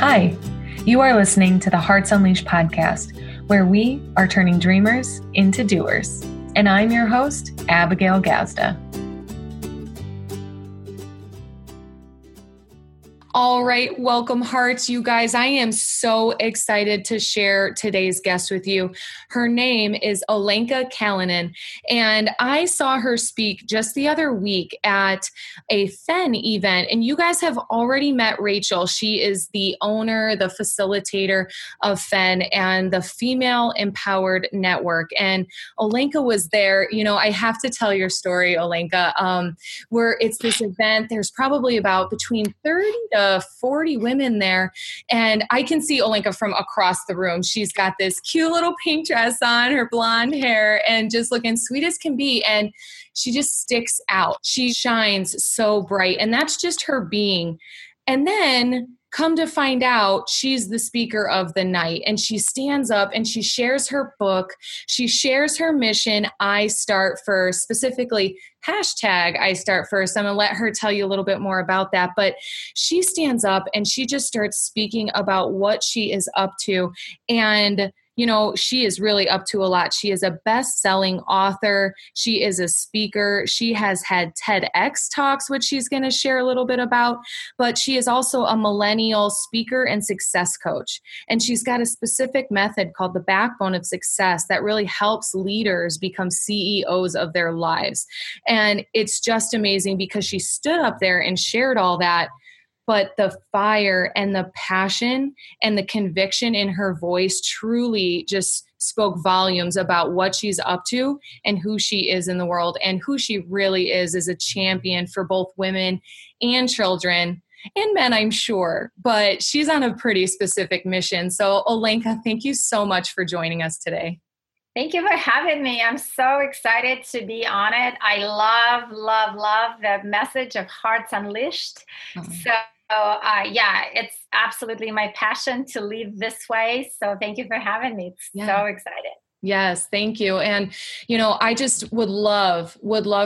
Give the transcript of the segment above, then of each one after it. Hi, you are listening to the Hearts Unleashed podcast, where we are turning dreamers into doers. And I'm your host, Abigail Gazda. All right. Welcome, Hearts. You guys, I am so excited to share today's guest with you. Her name is Olenka Cullinan, and I saw her speak just the other week at a FEN event, and you guys have already met Rachel. She is the owner, the facilitator of FEN and the Female Empowered Network, and Olenka was there. You know, I have to tell your story, Olenka, where it's this event. There's probably about between 30 to 40 women there. And I can see Olenka from across the room. She's got this cute little pink dress on, her blonde hair, and just looking sweet as can be. And she just sticks out. She shines so bright. And that's just her being. And then come to find out, she's the speaker of the night, and she stands up and she shares her book. She shares her mission, I Start First, specifically hashtag I Start First. I'm going to let her tell you a little bit more about that. But she stands up and she just starts speaking about what she is up to. And you know, she is really up to a lot. She is a best-selling author. She is a speaker. She has had TEDx talks, which she's going to share a little bit about, but she is also a millennial speaker and success coach. And she's got a specific method called the Backbone of Success that really helps leaders become CEOs of their lives. And it's just amazing because she stood up there and shared all that. But the fire and the passion and the conviction in her voice truly just spoke volumes about what she's up to and who she is in the world, and who she really is as a champion for both women and children and men, I'm sure. But she's on a pretty specific mission. So Olenka, thank you so much for joining us today. Thank you for having me. I'm so excited to be on it. I love the message of Hearts Unleashed. So, it's absolutely my passion to live this way. So thank you for having me. So excited. Yes, thank you. And, you know, I just would love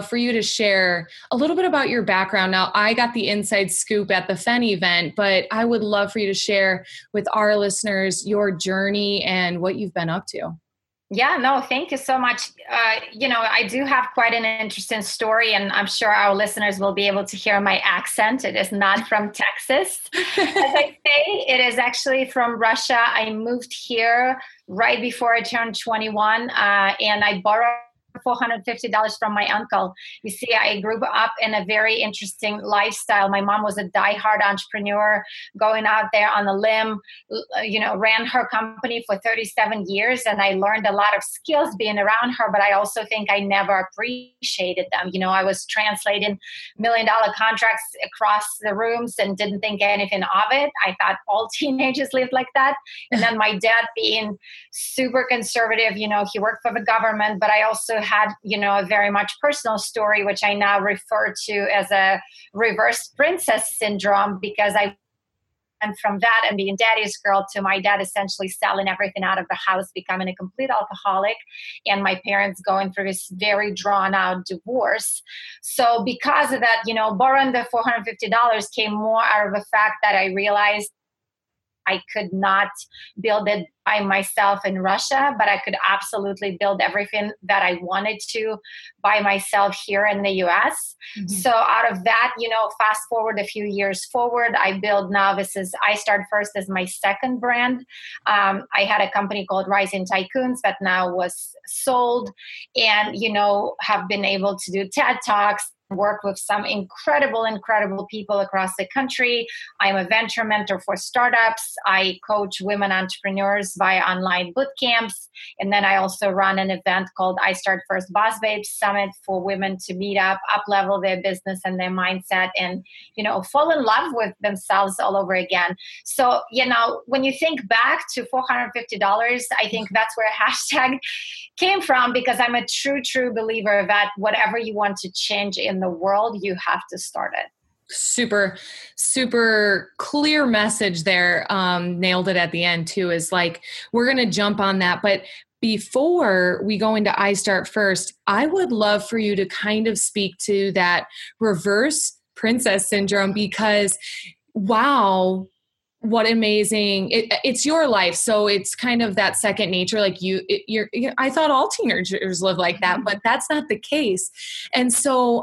for you to share a little bit about your background. Now, I got the inside scoop at the FEN event, but I would love for you to share with our listeners your journey and what you've been up to. Yeah, no, thank you so much. I do have quite an interesting story, and I'm sure our listeners will be able to hear my accent. It is not from Texas, as I say. It is actually from Russia. I moved here right before I turned 21, and I borrowed $450 from my uncle. You see, I grew up in a very interesting lifestyle. My mom was a diehard entrepreneur, going out there on a limb, ran her company for 37 years. And I learned a lot of skills being around her, but I also think I never appreciated them. You know, I was translating $1 million contracts across the rooms and didn't think anything of it. I thought all teenagers lived like that. And then my dad being super conservative, you know, he worked for the government, but I also had, you know, a very much personal story, which I now refer to as a reverse princess syndrome, because I went from that and being daddy's girl to my dad essentially selling everything out of the house, becoming a complete alcoholic, and my parents going through this very drawn out divorce. So because of that, you know, borrowing the $450 came more out of the fact that I realized I could not build it by myself in Russia, but I could absolutely build everything that I wanted to by myself here in the US. Mm-hmm. So out of that, you know, fast forward a few years forward, I build now, this is I Start First as my second brand. I had a company called Rising Tycoons that now was sold, and, you know, have been able to do TED Talks, work with some incredible people across the country. I'm a venture mentor for startups. I coach women entrepreneurs via online boot camps. And then I also run an event called I Start First Boss Babe Summit for women to meet up level their business and their mindset, and, you know, fall in love with themselves all over again. So, you know, when you think back to $450, I think that's where hashtag came from, because I'm a true believer that whatever you want to change in the world, you have to start it. Super clear message there. Nailed it at the end too, is like, we're going to jump on that. But before we go into I Start First, I would love for you to kind of speak to that reverse princess syndrome, because wow, what amazing, it's your life. So it's kind of that second nature. Like I thought all teenagers live like that, but that's not the case. And so,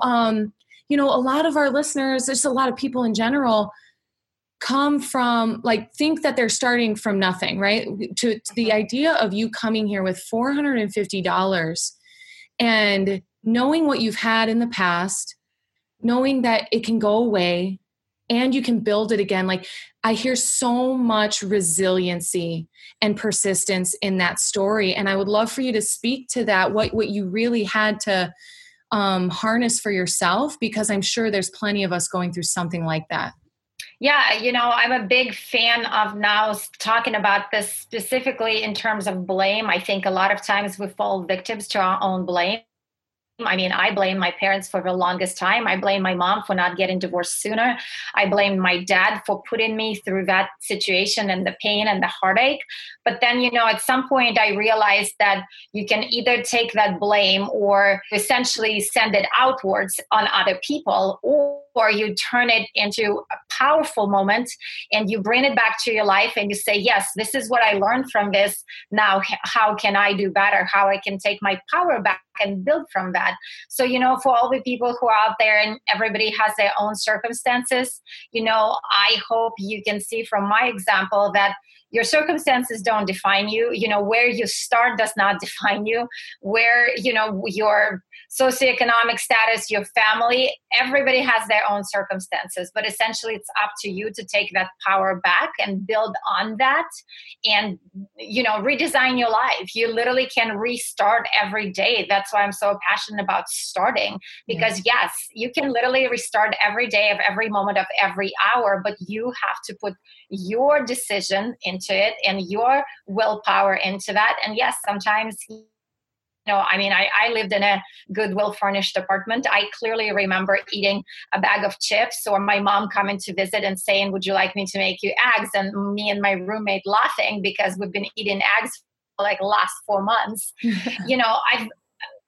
you know, a lot of our listeners, there's a lot of people in general come from think that they're starting from nothing, right? To the idea of you coming here with $450 and knowing what you've had in the past, knowing that it can go away and you can build it again. Like, I hear so much resiliency and persistence in that story. And I would love for you to speak to that, what you really had to harness for yourself, because I'm sure there's plenty of us going through something like that. Yeah, you know, I'm a big fan of now talking about this specifically in terms of blame. I think a lot of times we fall victims to our own blame. I mean, I blame my parents for the longest time. I blame my mom for not getting divorced sooner. I blame my dad for putting me through that situation and the pain and the heartache. But then, you know, at some point I realized that you can either take that blame or essentially send it outwards on other people, or you turn it into a powerful moment and you bring it back to your life and you say, yes, this is what I learned from this. Now, how can I do better? How I can take my power back and build from that. So, you know, for all the people who are out there, and everybody has their own circumstances, you know, I hope you can see from my example that your circumstances don't define you. You know, where you start does not define you. Where, you know, your socioeconomic status, your family, everybody has their own circumstances. But essentially, it's up to you to take that power back and build on that and, you know, redesign your life. You literally can restart every day. That's why I'm so passionate about starting. Because, yes, you can literally restart every day of every moment of every hour, but you have to put your decision into it and your willpower into that. And yes, sometimes, you know, I mean, I lived in a Goodwill furnished apartment. I clearly remember eating a bag of chips or my mom coming to visit and saying, would you like me to make you eggs? And me and my roommate laughing because we've been eating eggs for like last 4 months. You know,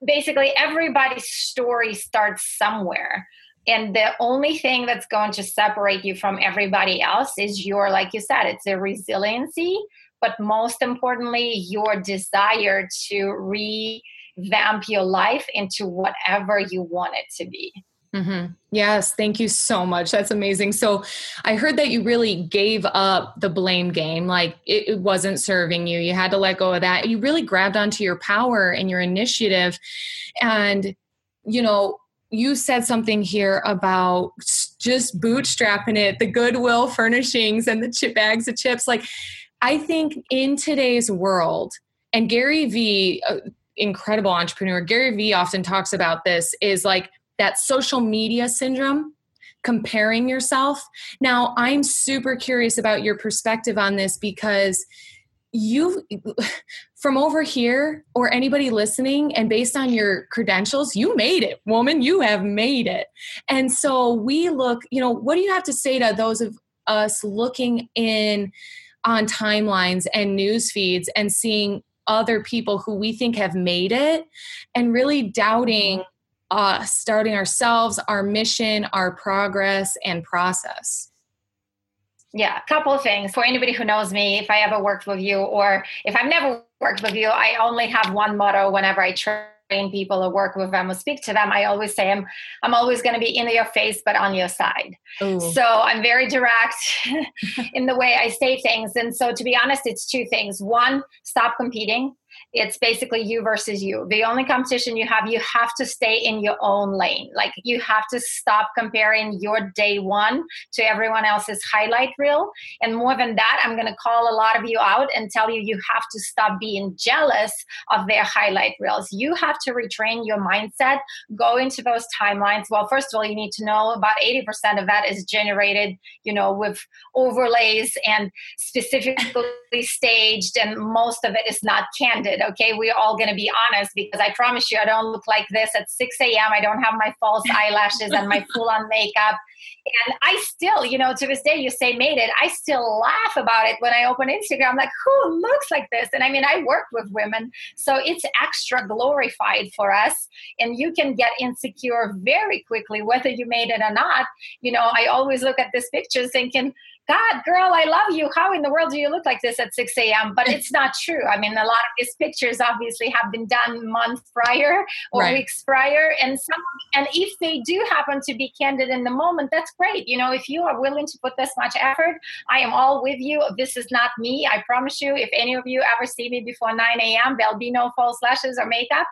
basically everybody's story starts somewhere. And the only thing that's going to separate you from everybody else is your, like you said, it's a resiliency, but most importantly, your desire to revamp your life into whatever you want it to be. Mm-hmm. Yes. Thank you so much. That's amazing. So I heard that you really gave up the blame game. Like, it wasn't serving you. You had to let go of that. You really grabbed onto your power and your initiative. And, you know, you said something here about just bootstrapping it, the Goodwill furnishings and the chip bags of chips. Like, I think in today's world, and Gary Vee, incredible entrepreneur, Gary Vee often talks about this, is like that social media syndrome, comparing yourself. Now, I'm super curious about your perspective on this, because you, from over here or anybody listening, and based on your credentials, you made it, woman, you have made it. And so we look, you know, what do you have to say to those of us looking in on timelines and news feeds and seeing other people who we think have made it and really doubting us, starting ourselves, our mission, our progress and process? Yeah, a couple of things. For anybody who knows me, if I ever worked with you, or if I've never worked with you, I only have one motto whenever I train people or work with them or speak to them. I always say, I'm always going to be in your face, but on your side. Ooh. So I'm very direct in the way I say things. And so, to be honest, it's two things. One, stop competing. It's basically you versus you. The only competition you have to stay in your own lane. Like, you have to stop comparing your day one to everyone else's highlight reel. And more than that, I'm going to call a lot of you out and tell you, you have to stop being jealous of their highlight reels. You have to retrain your mindset, go into those timelines. Well, first of all, you need to know about 80% of that is generated, you know, with overlays and specifically staged. And most of it is not candid. Okay, we're all going to be honest, because I promise you, I don't look like this at 6 a.m. I don't have my false eyelashes and my full-on makeup. And I still, you know, to this day, you say made it, I still laugh about it when I open Instagram. I'm like, who looks like this? And I mean, I work with women, so it's extra glorified for us. And you can get insecure very quickly, whether you made it or not. You know, I always look at these pictures thinking, God, girl, I love you. How in the world do you look like this at 6 a.m.? But it's not true. I mean, a lot of these pictures obviously have been done months prior or weeks prior. And if they do happen to be candid in the moment, that's great. You know, if you are willing to put this much effort, I am all with you. This is not me. I promise you, if any of you ever see me before 9 a.m., there'll be no false lashes or makeup.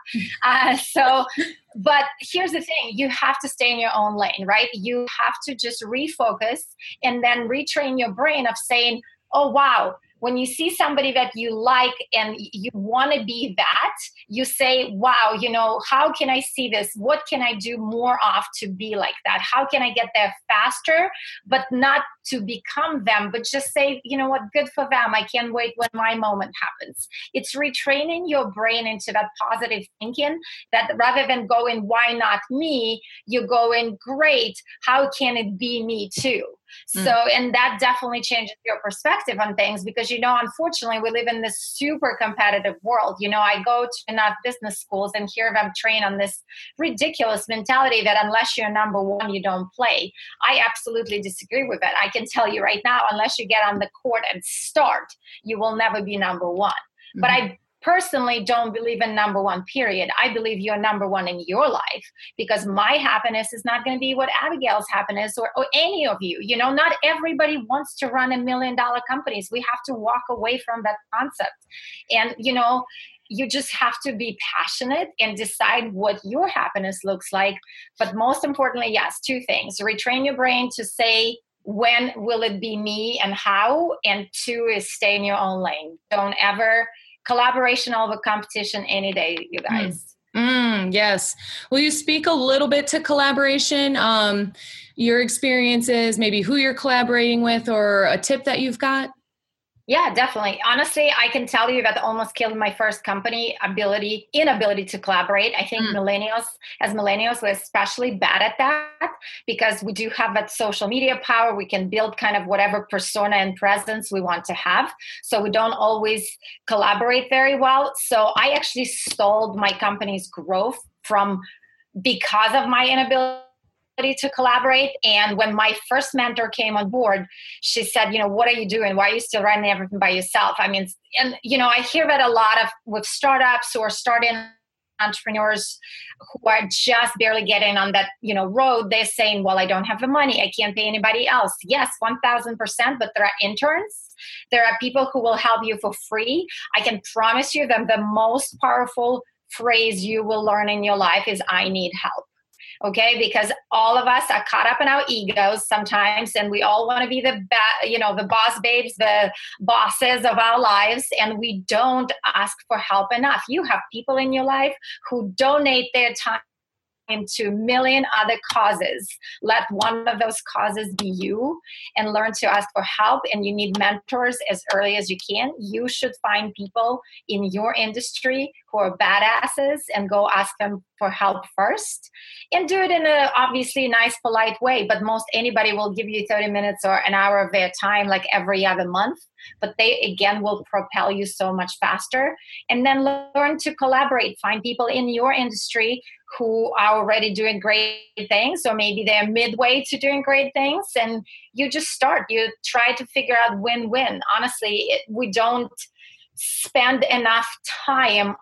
But here's the thing, you have to stay in your own lane, right? You have to just refocus and then retrain your brain of saying, oh, wow, when you see somebody that you like and you want to be that, you say, wow, you know, how can I see this? What can I do more of to be like that? How can I get there faster, but not to become them, but just say, you know what, good for them. I can't wait when my moment happens. It's retraining your brain into that positive thinking that rather than going, why not me? You're going, great, how can it be me too? So, and that definitely changes your perspective on things because, you know, unfortunately, we live in this super competitive world. You know, I go to enough business schools and hear them train on this ridiculous mentality that unless you're number one, you don't play. I absolutely disagree with it. I can tell you right now, unless you get on the court and start, you will never be number one. Mm-hmm. But I personally don't believe in number one, period. I believe you're number one in your life because my happiness is not going to be what Abigail's happiness or any of you. You know, not everybody wants to run $1 million companies. We have to walk away from that concept. And, you know, you just have to be passionate and decide what your happiness looks like. But most importantly, yes, two things. Retrain your brain to say, when will it be me and how? And two is stay in your own lane. Don't ever... Collaboration over competition any day, you guys. Yes. Will you speak a little bit to collaboration, your experiences, maybe who you're collaborating with or a tip that you've got? Yeah, definitely. Honestly, I can tell you that almost killed my first company, inability to collaborate. I think millennials, we're especially bad at that because we do have that social media power. We can build kind of whatever persona and presence we want to have. So we don't always collaborate very well. So I actually stalled my company's growth because of my inability to collaborate. And when my first mentor came on board, she said, you know, what are you doing? Why are you still running everything by yourself? I mean, and you know, I hear that a lot with startups or starting entrepreneurs who are just barely getting on that, you know, road. They're saying, well, I don't have the money. I can't pay anybody else. Yes, 1000%, but there are interns. There are people who will help you for free. I can promise you that the most powerful phrase you will learn in your life is I need help. Okay, because all of us are caught up in our egos sometimes, and we all want to be the boss babes, the bosses of our lives, and we don't ask for help enough. You have people in your life who donate their time into a million other causes. Let one of those causes be you and learn to ask for help. And you need mentors as early as you can. You should find people in your industry who are badasses and go ask them for help first and do it in a obviously nice, polite way. But most anybody will give you 30 minutes or an hour of their time like every other month. But they, again, will propel you so much faster. And then learn to collaborate. Find people in your industry who are already doing great things, or maybe they're midway to doing great things. And you just start. You try to figure out win-win. Honestly, we don't spend enough time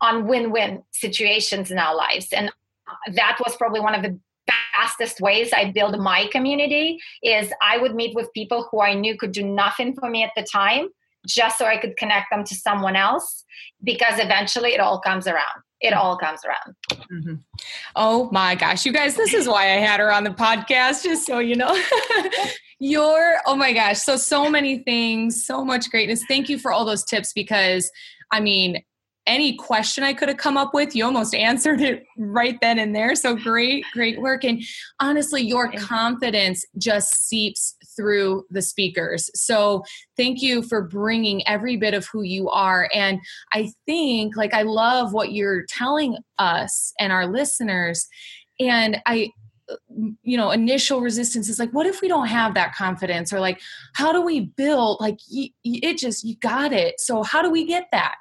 on win-win situations in our lives. And that was probably one of the fastest ways I build my community is I would meet with people who I knew could do nothing for me at the time, just so I could connect them to someone else, because eventually it all comes around. It all comes around. Mm-hmm. Oh my gosh, you guys, this is why I had her on the podcast, just so you know. Oh my gosh, so many things, so much greatness. Thank you for all those tips because, I mean, any question I could have come up with, you almost answered it right then and there. So great work. And honestly, your confidence just seeps through the speakers. So thank you for bringing every bit of who you are. And I think, I love what you're telling us and our listeners. And initial resistance is what if we don't have that confidence? Or how do we build, you got it. So how do we get that?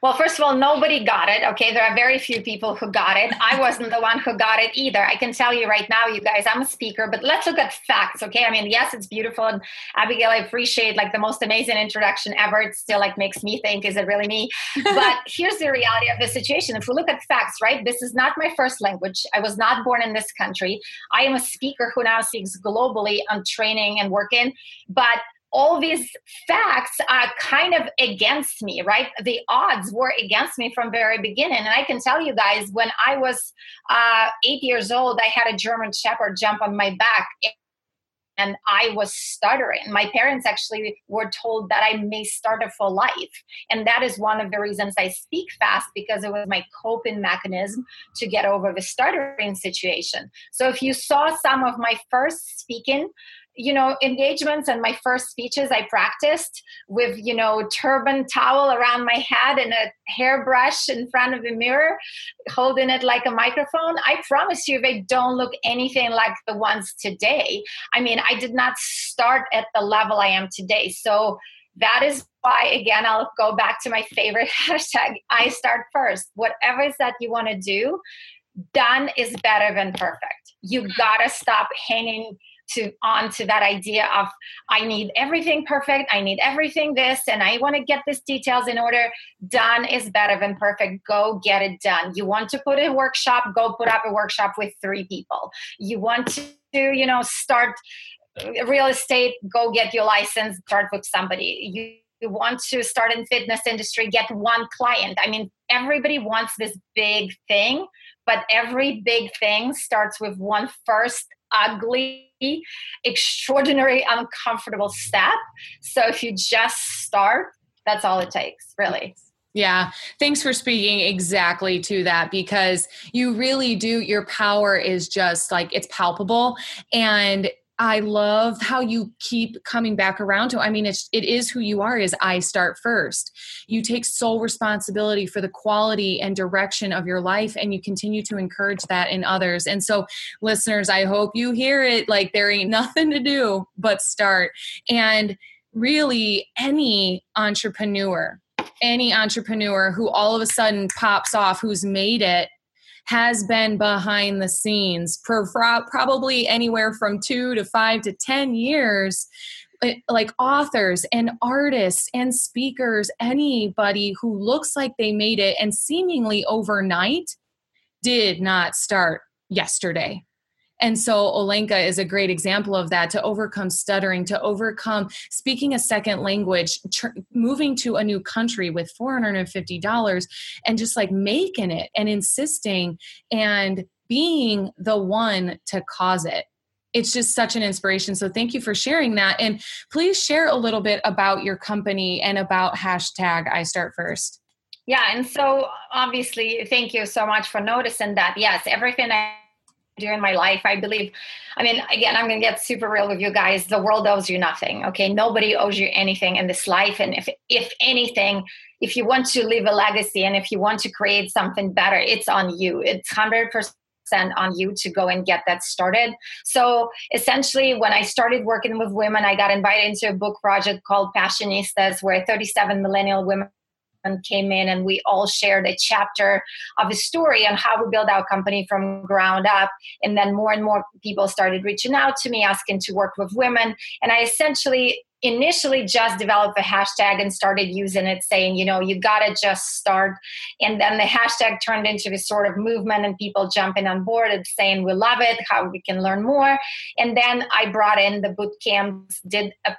Well, first of all, nobody got it, okay? There are very few people who got it. I wasn't the one who got it either. I can tell you right now, you guys, I'm a speaker, but let's look at facts, okay? I mean, yes, it's beautiful. And Abigail, I appreciate like the most amazing introduction ever. It still like makes me think, is it really me? But here's the reality of the situation. If we look at facts, right? This is not my first language. I was not born in this country. I am a speaker who now speaks globally on training and working, but all these facts are kind of against me, right? The odds were against me from the very beginning. And I can tell you guys, when I was 8 years old, I had a German Shepherd jump on my back and I was stuttering. My parents actually were told that I may stutter for life. And that is one of the reasons I speak fast, because it was my coping mechanism to get over the stuttering situation. So if you saw some of my first speaking, you know, engagements and my first speeches, I practiced with, you know, turban towel around my head and a hairbrush in front of a mirror, holding it like a microphone. I promise you, they don't look anything like the ones today. I mean, I did not start at the level I am today. So that is why, again, I'll go back to my favorite hashtag, I Start First. Whatever is that you want to do, done is better than perfect. You gotta stop hanging on to that idea of I need everything perfect, I need everything this, and I want to get these details in order. Done is better than perfect. Go get it done. You want to put a workshop, go put up a workshop with 3 people. You want to, you know, start real estate, go get your license, start with somebody. You want to start in fitness industry, get 1 client. I mean, everybody wants this big thing, but every big thing starts with one first ugly, extraordinary, uncomfortable step. So if you just start, that's all it takes, really. Yeah. Thanks for speaking exactly to that, because you really do, your power is just like, it's palpable. And I love how you keep coming back around to, I mean, it is who you are, is I Start First. You take sole responsibility for the quality and direction of your life, and you continue to encourage that in others. And so listeners, I hope you hear it, like there ain't nothing to do but start. And really any entrepreneur who all of a sudden pops off, who's made it, has been behind the scenes for probably anywhere from 2 to 5 to 10 years, like authors and artists and speakers, anybody who looks like they made it and seemingly overnight did not start yesterday. And so Olenka is a great example of that, to overcome stuttering, to overcome speaking a second language, moving to a new country with $450 and just like making it and insisting and being the one to cause it. It's just such an inspiration. So thank you for sharing that. And please share a little bit about your company and about hashtag I Start First. Yeah. And so obviously, thank you so much for noticing that. Yes, everything I do in my life, I believe, I mean, again, I'm going to get super real with you guys. The world owes you nothing. Okay. Nobody owes you anything in this life. And if anything, if you want to leave a legacy and if you want to create something better, it's on you. It's 100% on you to go and get that started. So essentially, when I started working with women, I got invited into a book project called Passionistas, where 37 millennial women came in and we all shared a chapter of a story on how we build our company from ground up. And then more and more people started reaching out to me, asking to work with women. And I initially just developed a hashtag and started using it, saying, you know, you got to just start. And then the hashtag turned into this sort of movement and people jumping on board and saying, we love it, how we can learn more. And then I brought in the boot camps, did a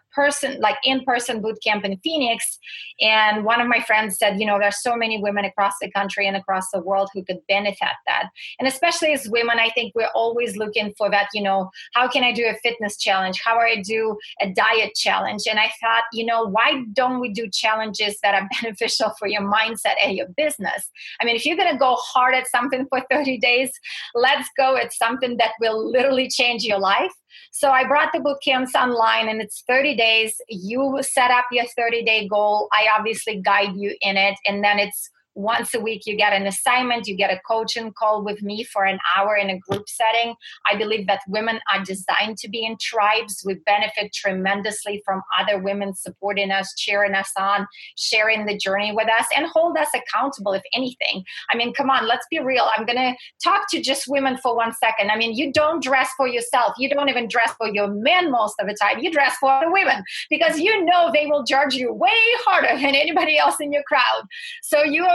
in-person boot camp in Phoenix. And one of my friends said, you know, there's so many women across the country and across the world who could benefit that. And especially as women, I think we're always looking for that, you know, how can I do a fitness challenge? How I do a diet challenge? And I thought, you know, why don't we do challenges that are beneficial for your mindset and your business? I mean, if you're going to go hard at something for 30 days, let's go at something that will literally change your life. So I brought the boot camps online and it's 30 days. You set up your 30-day goal. I obviously guide you in it. And then it's Once a week, you get an assignment, you get a coaching call with me for an hour in a group setting. I believe that women are designed to be in tribes. We benefit tremendously from other women supporting us, cheering us on, sharing the journey with us, and hold us accountable, if anything. I mean, come on, let's be real. I'm going to talk to just women for 1 second. I mean, you don't dress for yourself. You don't even dress for your men most of the time. You dress for other women because you know they will judge you way harder than anybody else in your crowd. So you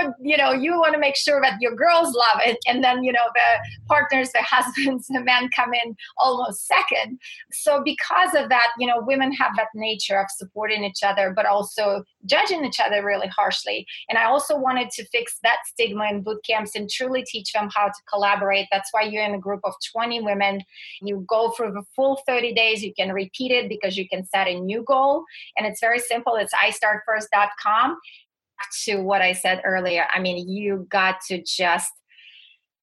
want to make sure that your girls love it. And then, the partners, the husbands, the men come in almost second. So because of that, women have that nature of supporting each other, but also judging each other really harshly. And I also wanted to fix that stigma in boot camps and truly teach them how to collaborate. That's why you're in a group of 20 women. You go through the full 30 days. You can repeat it because you can set a new goal. And it's very simple. It's iStartFirst.com. To what I said earlier, I mean, you got to just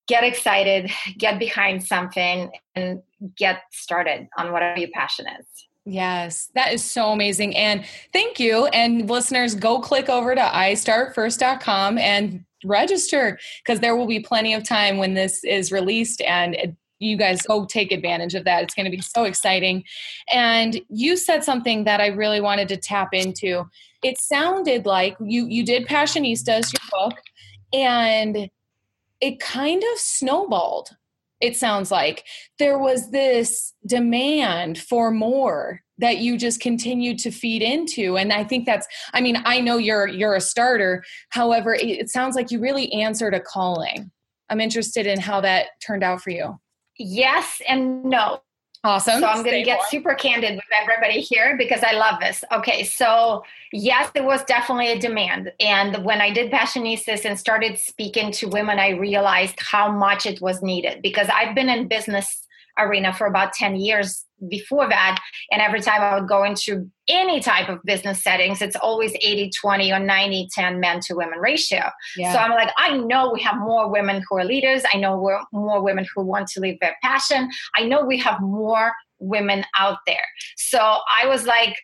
get excited, get behind something, and get started on whatever your passion is. Yes, that is so amazing. And thank you. And listeners, go click over to iStartFirst.com and register, because there will be plenty of time when this is released, and you guys go take advantage of that. It's going to be so exciting. And you said something that I really wanted to tap into. It sounded like you did Passionistas, your book, and it kind of snowballed. It sounds like there was this demand for more that you just continued to feed into. And I think that's, I mean, I know you're a starter. However, it sounds like you really answered a calling. I'm interested in how that turned out for you. Yes and no. Awesome. So I'm going to get super candid with everybody here because I love this. Okay. So yes, there was definitely a demand. And when I did Passionistas and started speaking to women, I realized how much it was needed, because I've been in business arena for about 10 years before that. And every time I would go into any type of business settings, it's always 80-20 or 90-10 men to women ratio. Yeah. So I'm like, I know we have more women who are leaders. I know we're more women who want to live their passion. I know we have more women out there. So I was like,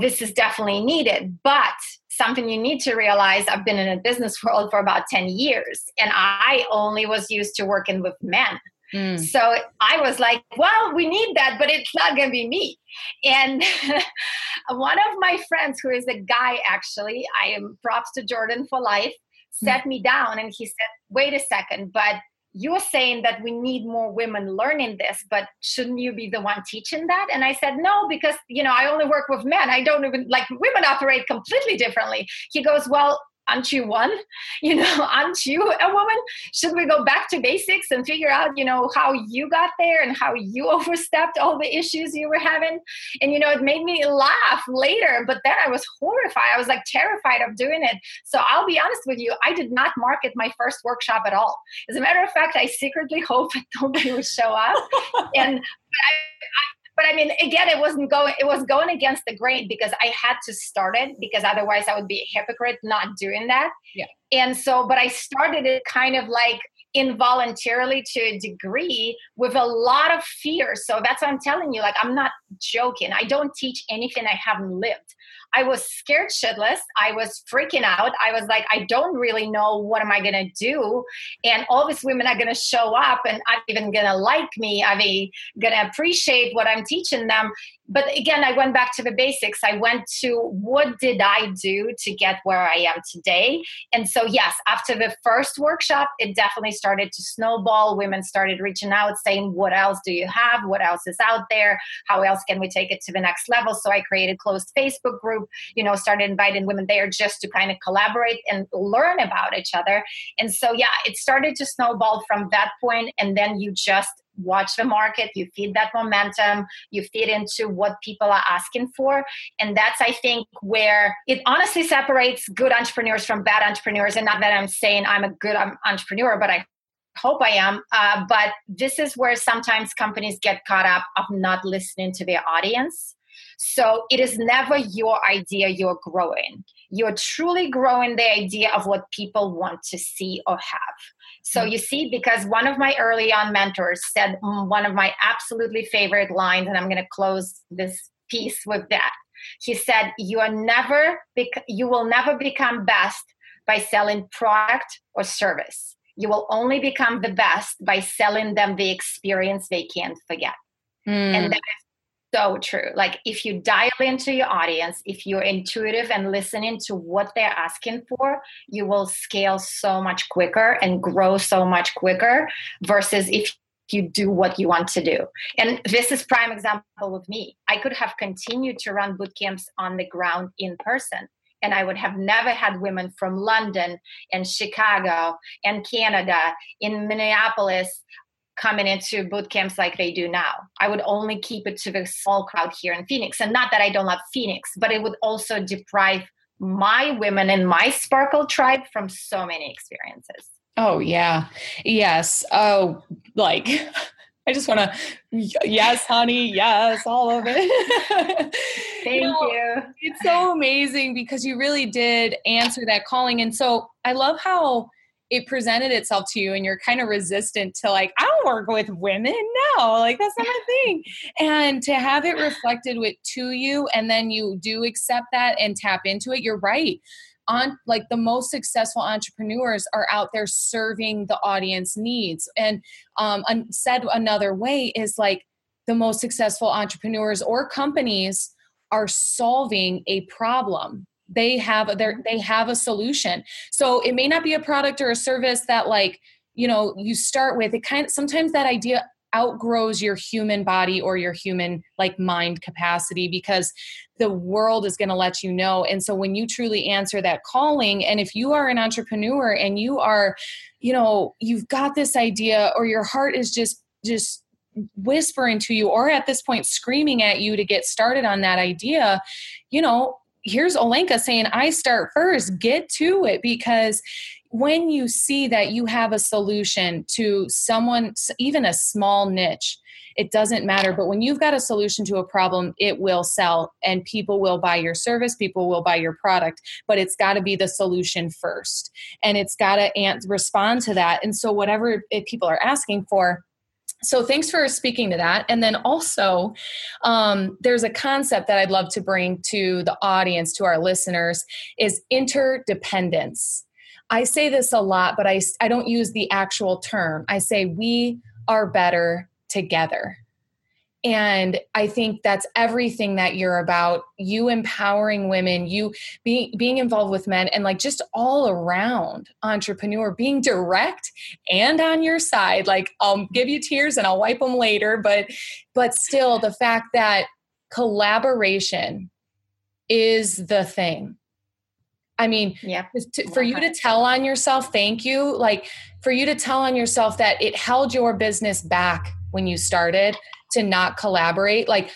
this is definitely needed, but something you need to realize, I've been in a business world for about 10 years and I only was used to working with men. Mm. So I was like, well, we need that, but it's not going to be me. And one of my friends, who is a guy, actually, I am props to Jordan for life, sat me down and he said, wait a second, but you're saying that we need more women learning this, but shouldn't you be the one teaching that? And I said, no, because, I only work with men. I don't even like women operate completely differently. He goes, well, aren't you one? Aren't you a woman? Should we go back to basics and figure out, how you got there and how you overstepped all the issues you were having? And, it made me laugh later, but then I was horrified. I was like terrified of doing it. So I'll be honest with you, I did not market my first workshop at all. As a matter of fact, I secretly hoped that nobody would show up. But it wasn't going. It was going against the grain because I had to start it, because otherwise I would be a hypocrite not doing that. Yeah. And so, but I started it kind of like involuntarily to a degree with a lot of fear. So that's what I'm telling you. Like, I'm not joking. I don't teach anything I haven't lived. I was scared shitless. I was freaking out. I was like, I don't really know what am I going to do. And all these women are going to show up and are they even going to like me? Are they going to appreciate what I'm teaching them? But again, I went back to the basics. I went to what did I do to get where I am today? And so, yes, after the first workshop, it definitely started to snowball. Women started reaching out saying, what else do you have? What else is out there? How else can we take it to the next level? So I created closed Facebook group, started inviting women there just to kind of collaborate and learn about each other. And so, yeah, it started to snowball from that point. And then you just watch the market, you feed that momentum, you feed into what people are asking for. And that's, I think, where it honestly separates good entrepreneurs from bad entrepreneurs. And not that I'm saying I'm a good entrepreneur, but I hope I am. But this is where sometimes companies get caught up of not listening to their audience. So it is never your idea you're growing. You're truly growing the idea of what people want to see or have. So you see, because one of my early on mentors said one of my absolutely favorite lines, and I'm going to close this piece with that. He said, you will never become best by selling product or service. You will only become the best by selling them the experience they can't forget. And that is so true. Like if you dial into your audience, if you're intuitive and listening to what they're asking for, you will scale so much quicker and grow so much quicker versus if you do what you want to do. And this is prime example with me. I could have continued to run boot camps on the ground in person, and I would have never had women from London and Chicago and Canada in Minneapolis coming into boot camps like they do now. I would only keep it to the small crowd here in Phoenix. And not that I don't love Phoenix, but it would also deprive my women and my Sparkle tribe from so many experiences. Oh, yeah. Yes. Oh, like, I just want to, yes, honey, yes, all of it. Thank you. It's so amazing because you really did answer that calling. And so I love how it presented itself to you and you're kind of resistant to like, I don't work with women. No, like that's not my thing. And to have it reflected with to you and then you do accept that and tap into it. You're right. On like the most successful entrepreneurs are out there serving the audience needs. And said another way is like the most successful entrepreneurs or companies are solving a problem. They have a solution. So it may not be a product or a service that like, you know, you start with it kind of, sometimes that idea outgrows your human body or your human like mind capacity because the world is going to let you know. And so when you truly answer that calling, and if you are an entrepreneur and you are, you know, you've got this idea or your heart is just whispering to you, or at this point screaming at you to get started on that idea, you know, here's Olenka saying, I start first, get to it. Because when you see that you have a solution to someone, even a small niche, it doesn't matter. But when you've got a solution to a problem, it will sell and people will buy your service, people will buy your product, but it's got to be the solution first. And it's got to respond to that. And so whatever people are asking for. So thanks for speaking to that. And then also, there's a concept that I'd love to bring to the audience, to our listeners, is interdependence. I say this a lot, but I don't use the actual term. I say we are better together. And I think that's everything that you're about, you empowering women, you being involved with men, and like just all around entrepreneur, being direct and on your side. Like I'll give you tears and I'll wipe them later, but still the fact that collaboration is the thing. I mean, yeah. For you to tell on yourself, thank you. Like for you to tell on yourself that it held your business back when you started to not collaborate, like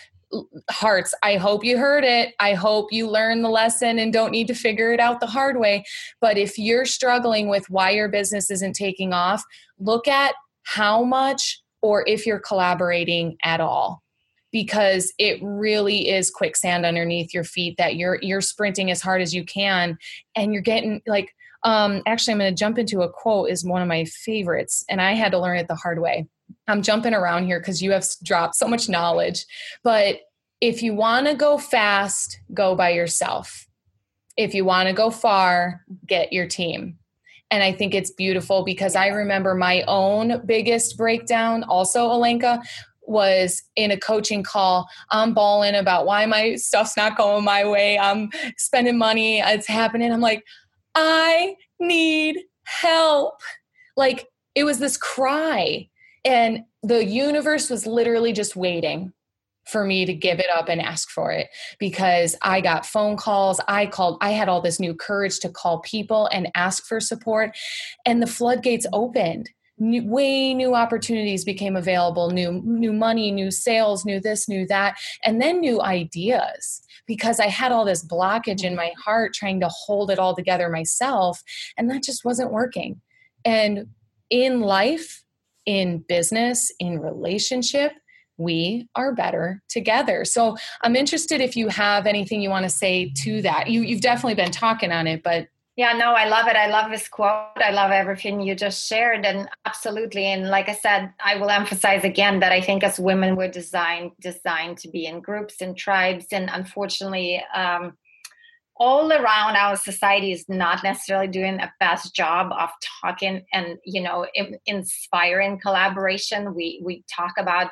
hearts, I hope you heard it. I hope you learn the lesson and don't need to figure it out the hard way. But if you're struggling with why your business isn't taking off, look at how much or if you're collaborating at all, because it really is quicksand underneath your feet that you're sprinting as hard as you can. And you're getting like, actually I'm going to jump into a quote is one of my favorites. And I had to learn it the hard way. I'm jumping around here because you have dropped so much knowledge, but if you want to go fast, go by yourself. If you want to go far, get your team. And I think it's beautiful because I remember my own biggest breakdown also, Olenka, was in a coaching call. I'm bawling about why my stuff's not going my way. I'm spending money. It's happening. I'm like, I need help. Like it was this cry. And the universe was literally just waiting for me to give it up and ask for it because I got phone calls. I called, I had all this new courage to call people and ask for support. And the floodgates opened. New opportunities became available, new money, new sales, new this, new that, and then new ideas because I had all this blockage in my heart trying to hold it all together myself. And that just wasn't working. And in life, in business, in relationship, we are better together. So I'm interested if you have anything you want to say to that. You've definitely been talking on it, but. Yeah, no, I love it. I love this quote. I love everything you just shared. And absolutely. And like I said, I will emphasize again that I think as women, we're designed to be in groups and tribes. And unfortunately, all around our society is not necessarily doing a best job of talking and, you know, inspiring collaboration. We talk about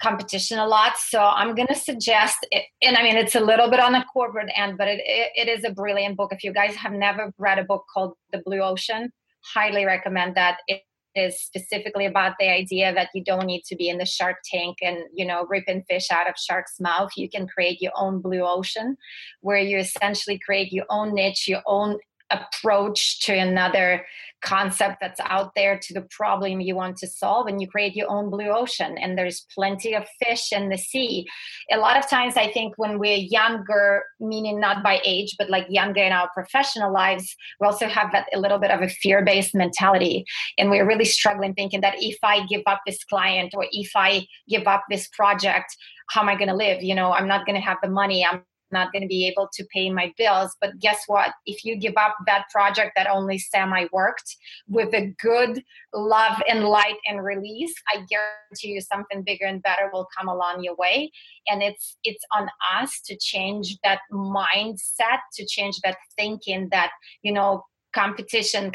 competition a lot. So I'm going to suggest it, and I mean, it's a little bit on the corporate end, but it is a brilliant book. If you guys have never read a book called The Blue Ocean, highly recommend that. It is specifically about the idea that you don't need to be in the shark tank and, you know, ripping fish out of shark's mouth. You can create your own blue ocean, where you essentially create your own niche, your own approach to another concept that's out there, to the problem you want to solve, and you create your own blue ocean. And there's plenty of fish in the sea. A lot of times, I think when we're younger, meaning not by age, but like younger in our professional lives, we also have that a little bit of a fear-based mentality. And we're really struggling thinking that if I give up this client, or if I give up this project, how am I going to live? You know, I'm not going to have the money. I'm not going to be able to pay my bills. But guess what? If you give up that project that only semi worked with a good love and light and release, I guarantee you something bigger and better will come along your way. And it's on us to change that mindset, to change that thinking that, you know, competition,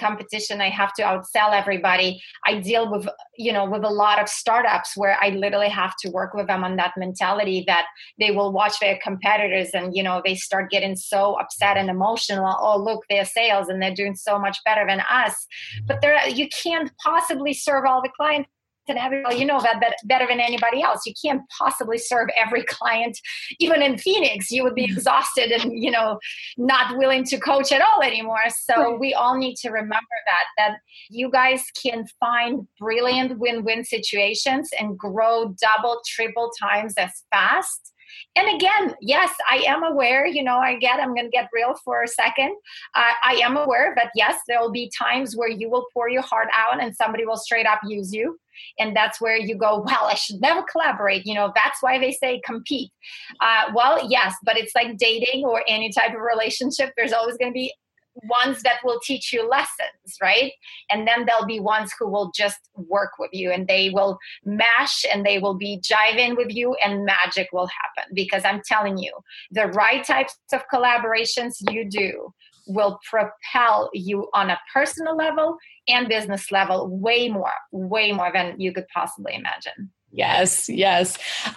I have to outsell everybody. I deal with, you know, with a lot of startups where I literally have to work with them on that mentality that they will watch their competitors and, you know, they start getting so upset and emotional. Oh, look, their sales and they're doing so much better than us. But you can't possibly serve all the clients. And everybody, you know that better than anybody else. You can't possibly serve every client, even in Phoenix. You would be exhausted and, you know, not willing to coach at all anymore. So we all need to remember that you guys can find brilliant win-win situations and grow double, triple times as fast. And again, yes, I am aware, you know, I'm going to get real for a second. I am aware that, yes, there will be times where you will pour your heart out and somebody will straight up use you. And that's where you go, well, I should never collaborate. You know, that's why they say compete. Well, yes, but it's like dating or any type of relationship. There's always going to be ones that will teach you lessons, right? And then there'll be ones who will just work with you and they will mash and they will be jiving with you and magic will happen. Because I'm telling you, the right types of collaborations you do will propel you on a personal level and business level way more than you could possibly imagine. Yes.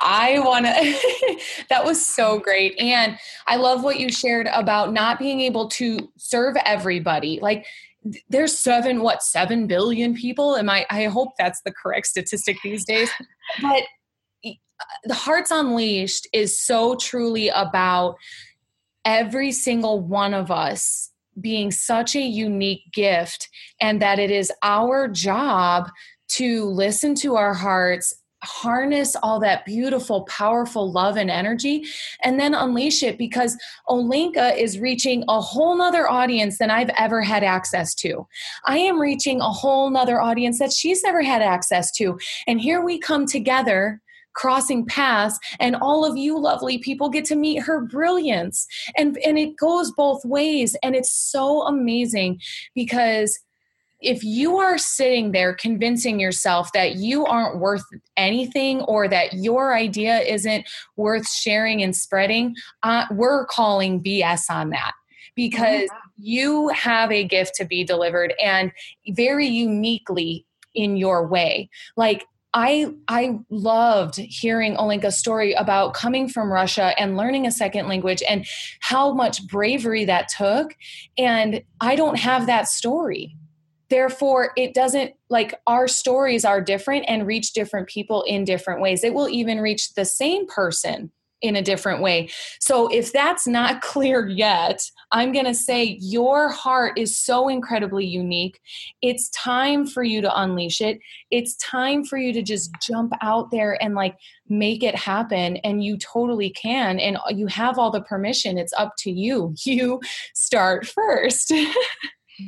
I want to, that was so great. And I love what you shared about not being able to serve everybody. Like there's 7 billion people. I hope that's the correct statistic these days, but the Hearts Unleashed is so truly about every single one of us being such a unique gift, and that it is our job to listen to our hearts, harness all that beautiful, powerful love and energy, and then unleash it, because Olenka is reaching a whole nother audience than I've ever had access to. I am reaching a whole nother audience that she's never had access to. And here we come together, crossing paths, and all of you lovely people get to meet her brilliance. And it goes both ways. And it's so amazing, because if you are sitting there convincing yourself that you aren't worth anything, or that your idea isn't worth sharing and spreading, we're calling BS on that, because you have a gift to be delivered and very uniquely in your way. Like I loved hearing Olenka's story about coming from Russia and learning a second language and how much bravery that took. And I don't have that story. Therefore, it doesn't, like, our stories are different and reach different people in different ways. It will even reach the same person in a different way. So if that's not clear yet, I'm going to say your heart is so incredibly unique. It's time for you to unleash it. It's time for you to just jump out there and like make it happen. And you totally can. And you have all the permission. It's up to you. You start first.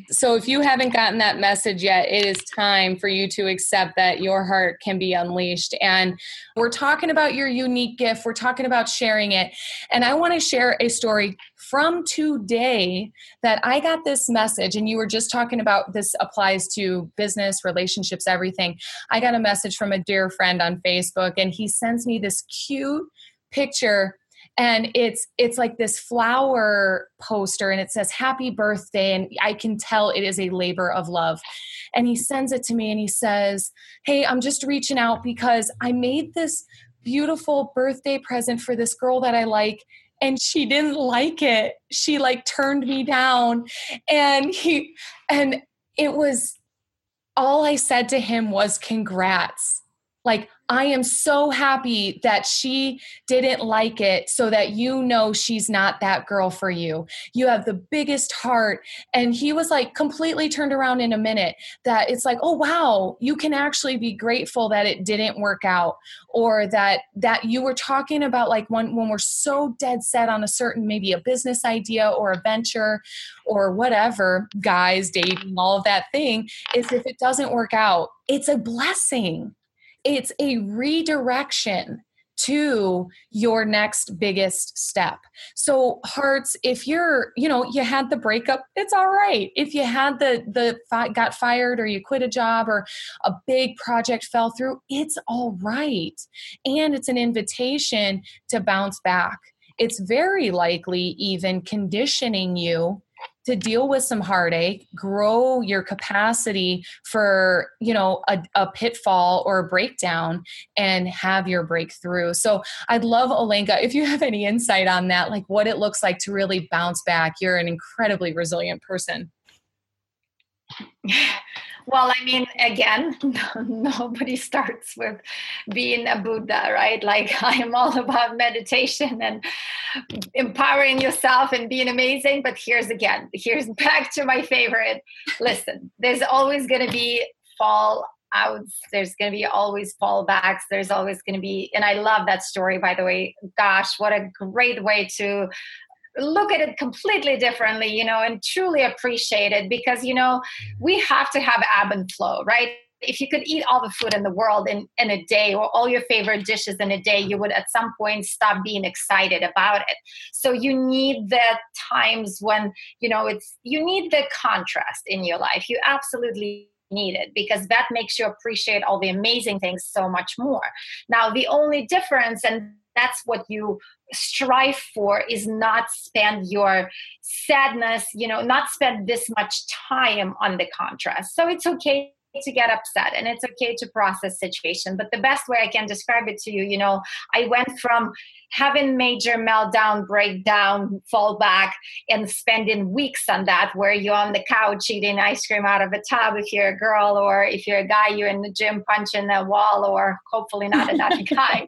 So if you haven't gotten that message yet, it is time for you to accept that your heart can be unleashed. And we're talking about your unique gift. We're talking about sharing it. And I want to share a story from today that I got this message, and you were just talking about this applies to business, relationships, everything. I got a message from a dear friend on Facebook, and he sends me this cute picture. And it's like this flower poster, and it says, happy birthday. And I can tell it is a labor of love. And he sends it to me and he says, hey, I'm just reaching out because I made this beautiful birthday present for this girl that I like, and she didn't like it. She like turned me down. And it was, all I said to him was congrats. Like, I am so happy that she didn't like it, so that you know she's not that girl for you. You have the biggest heart. And he was like completely turned around in a minute, that it's like, oh, wow, you can actually be grateful that it didn't work out, or that you were talking about, like when we're so dead set on a certain, maybe a business idea or a venture or whatever, guys, dating, all of that thing, is if it doesn't work out, it's a blessing. It's a redirection to your next biggest step. So hearts, if you're, you had the breakup, it's all right. If you had got fired, or you quit a job, or a big project fell through, it's all right. And it's an invitation to bounce back. It's very likely even conditioning you to deal with some heartache, grow your capacity for, a pitfall or a breakdown, and have your breakthrough. So I'd love, Olenka, if you have any insight on that, like what it looks like to really bounce back. You're an incredibly resilient person. Well, I mean, again, nobody starts with being a Buddha, right? Like, I am all about meditation and empowering yourself and being amazing. But here's back to my favorite. Listen, there's always going to be fallouts. There's going to be always fallbacks. There's always going to be, and I love that story, by the way. Gosh, what a great way to look at it completely differently, and truly appreciate it, because, we have to have ebb and flow, right? If you could eat all the food in the world in a day, or all your favorite dishes in a day, you would at some point stop being excited about it. So you need the times when, you need the contrast in your life. You absolutely need it, because that makes you appreciate all the amazing things so much more. Now, the only difference, and that's what you strive for, is not spend your sadness, not spend this much time on the contrast. So it's okay to get upset, and it's okay to process situation. But the best way I can describe it to you, I went from having major meltdown, breakdown, fallback, and spending weeks on that, where you're on the couch eating ice cream out of a tub if you're a girl, or if you're a guy, you're in the gym punching a wall, or hopefully not another guy.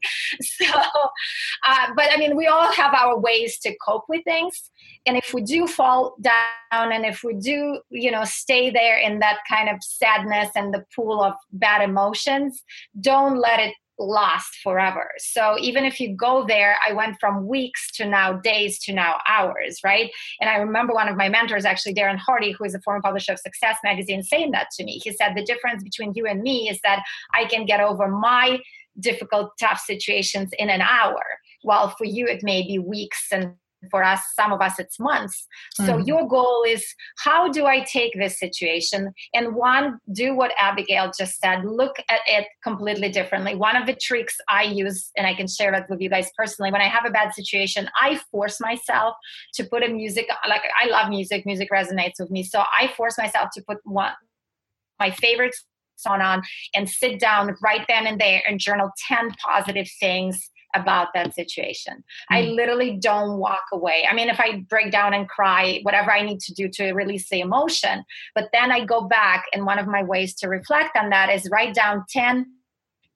But I mean, we all have our ways to cope with things. And if we do fall down, and if we do, stay there in that kind of sadness and the pool of bad emotions, don't let it last forever. So even if you go there, I went from weeks to now days to now hours, right? And I remember one of my mentors, actually Darren Hardy, who is a former publisher of Success Magazine, saying that to me. He said, the difference between you and me is that I can get over my difficult, tough situations in an hour, while for you it may be weeks, and for us, some of us, it's months. Mm-hmm. So your goal is, how do I take this situation? And one, do what Abigail just said, look at it completely differently. One of the tricks I use, and I can share that with you guys personally, when I have a bad situation, I force myself to put music, like I love music, music resonates with me. So I force myself to put my favorite song on and sit down right then and there and journal 10 positive things about that situation. I literally don't walk away. I mean, if I break down and cry, whatever I need to do to release the emotion, but then I go back, and one of my ways to reflect on that is write down 10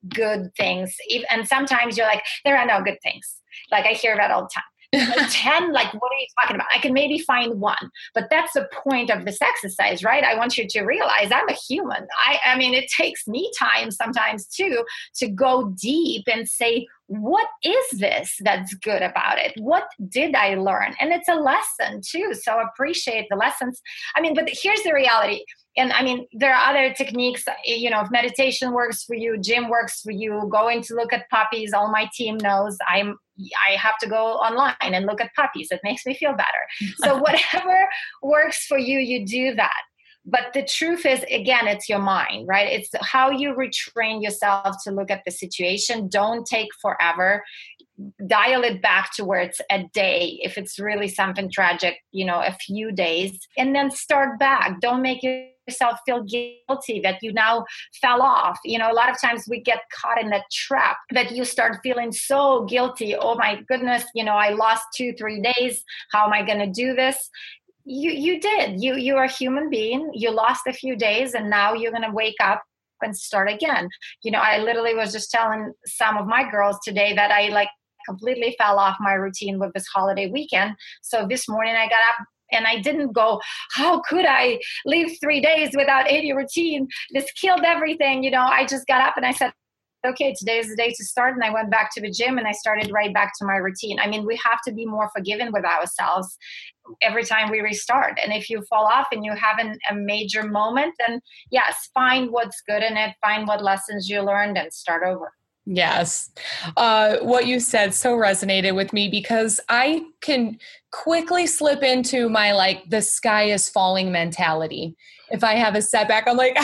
good things. And sometimes you're like, there are no good things. Like, I hear that all the time. 10, like, what are you talking about? I can maybe find one, but that's the point of this exercise, right? I want you to realize I'm a human. I mean, it takes me time sometimes too, to go deep and say, what is this that's good about it? What did I learn? And it's a lesson too. So appreciate the lessons. I mean, but here's the reality. And I mean, there are other techniques, if meditation works for you, gym works for you, going to look at puppies, all my team knows I have to go online and look at puppies. It makes me feel better. So whatever works for you, you do that. But the truth is, again, it's your mind, right? It's how you retrain yourself to look at the situation. Don't take forever. dial it back towards a day. If it's really something tragic, a few days, and then start back. Don't make yourself feel guilty that you now fell off. A lot of times we get caught in that trap that you start feeling so guilty. Oh my goodness, I lost 2-3 days. How am I going to do this? You did. You are a human being. You lost a few days, and now you're going to wake up and start again. I literally was just telling some of my girls today that I completely fell off my routine with this holiday weekend. So this morning I got up and I didn't go, how could I leave 3 days without any routine? This killed everything. I just got up and I said, okay, today is the day to start. And I went back to the gym and I started right back to my routine. I mean, we have to be more forgiving with ourselves every time we restart. And if you fall off and you have a major moment, then yes, find what's good in it, find what lessons you learned and start over. Yes. What you said so resonated with me because I can quickly slip into my the sky is falling mentality. If I have a setback, I'm like,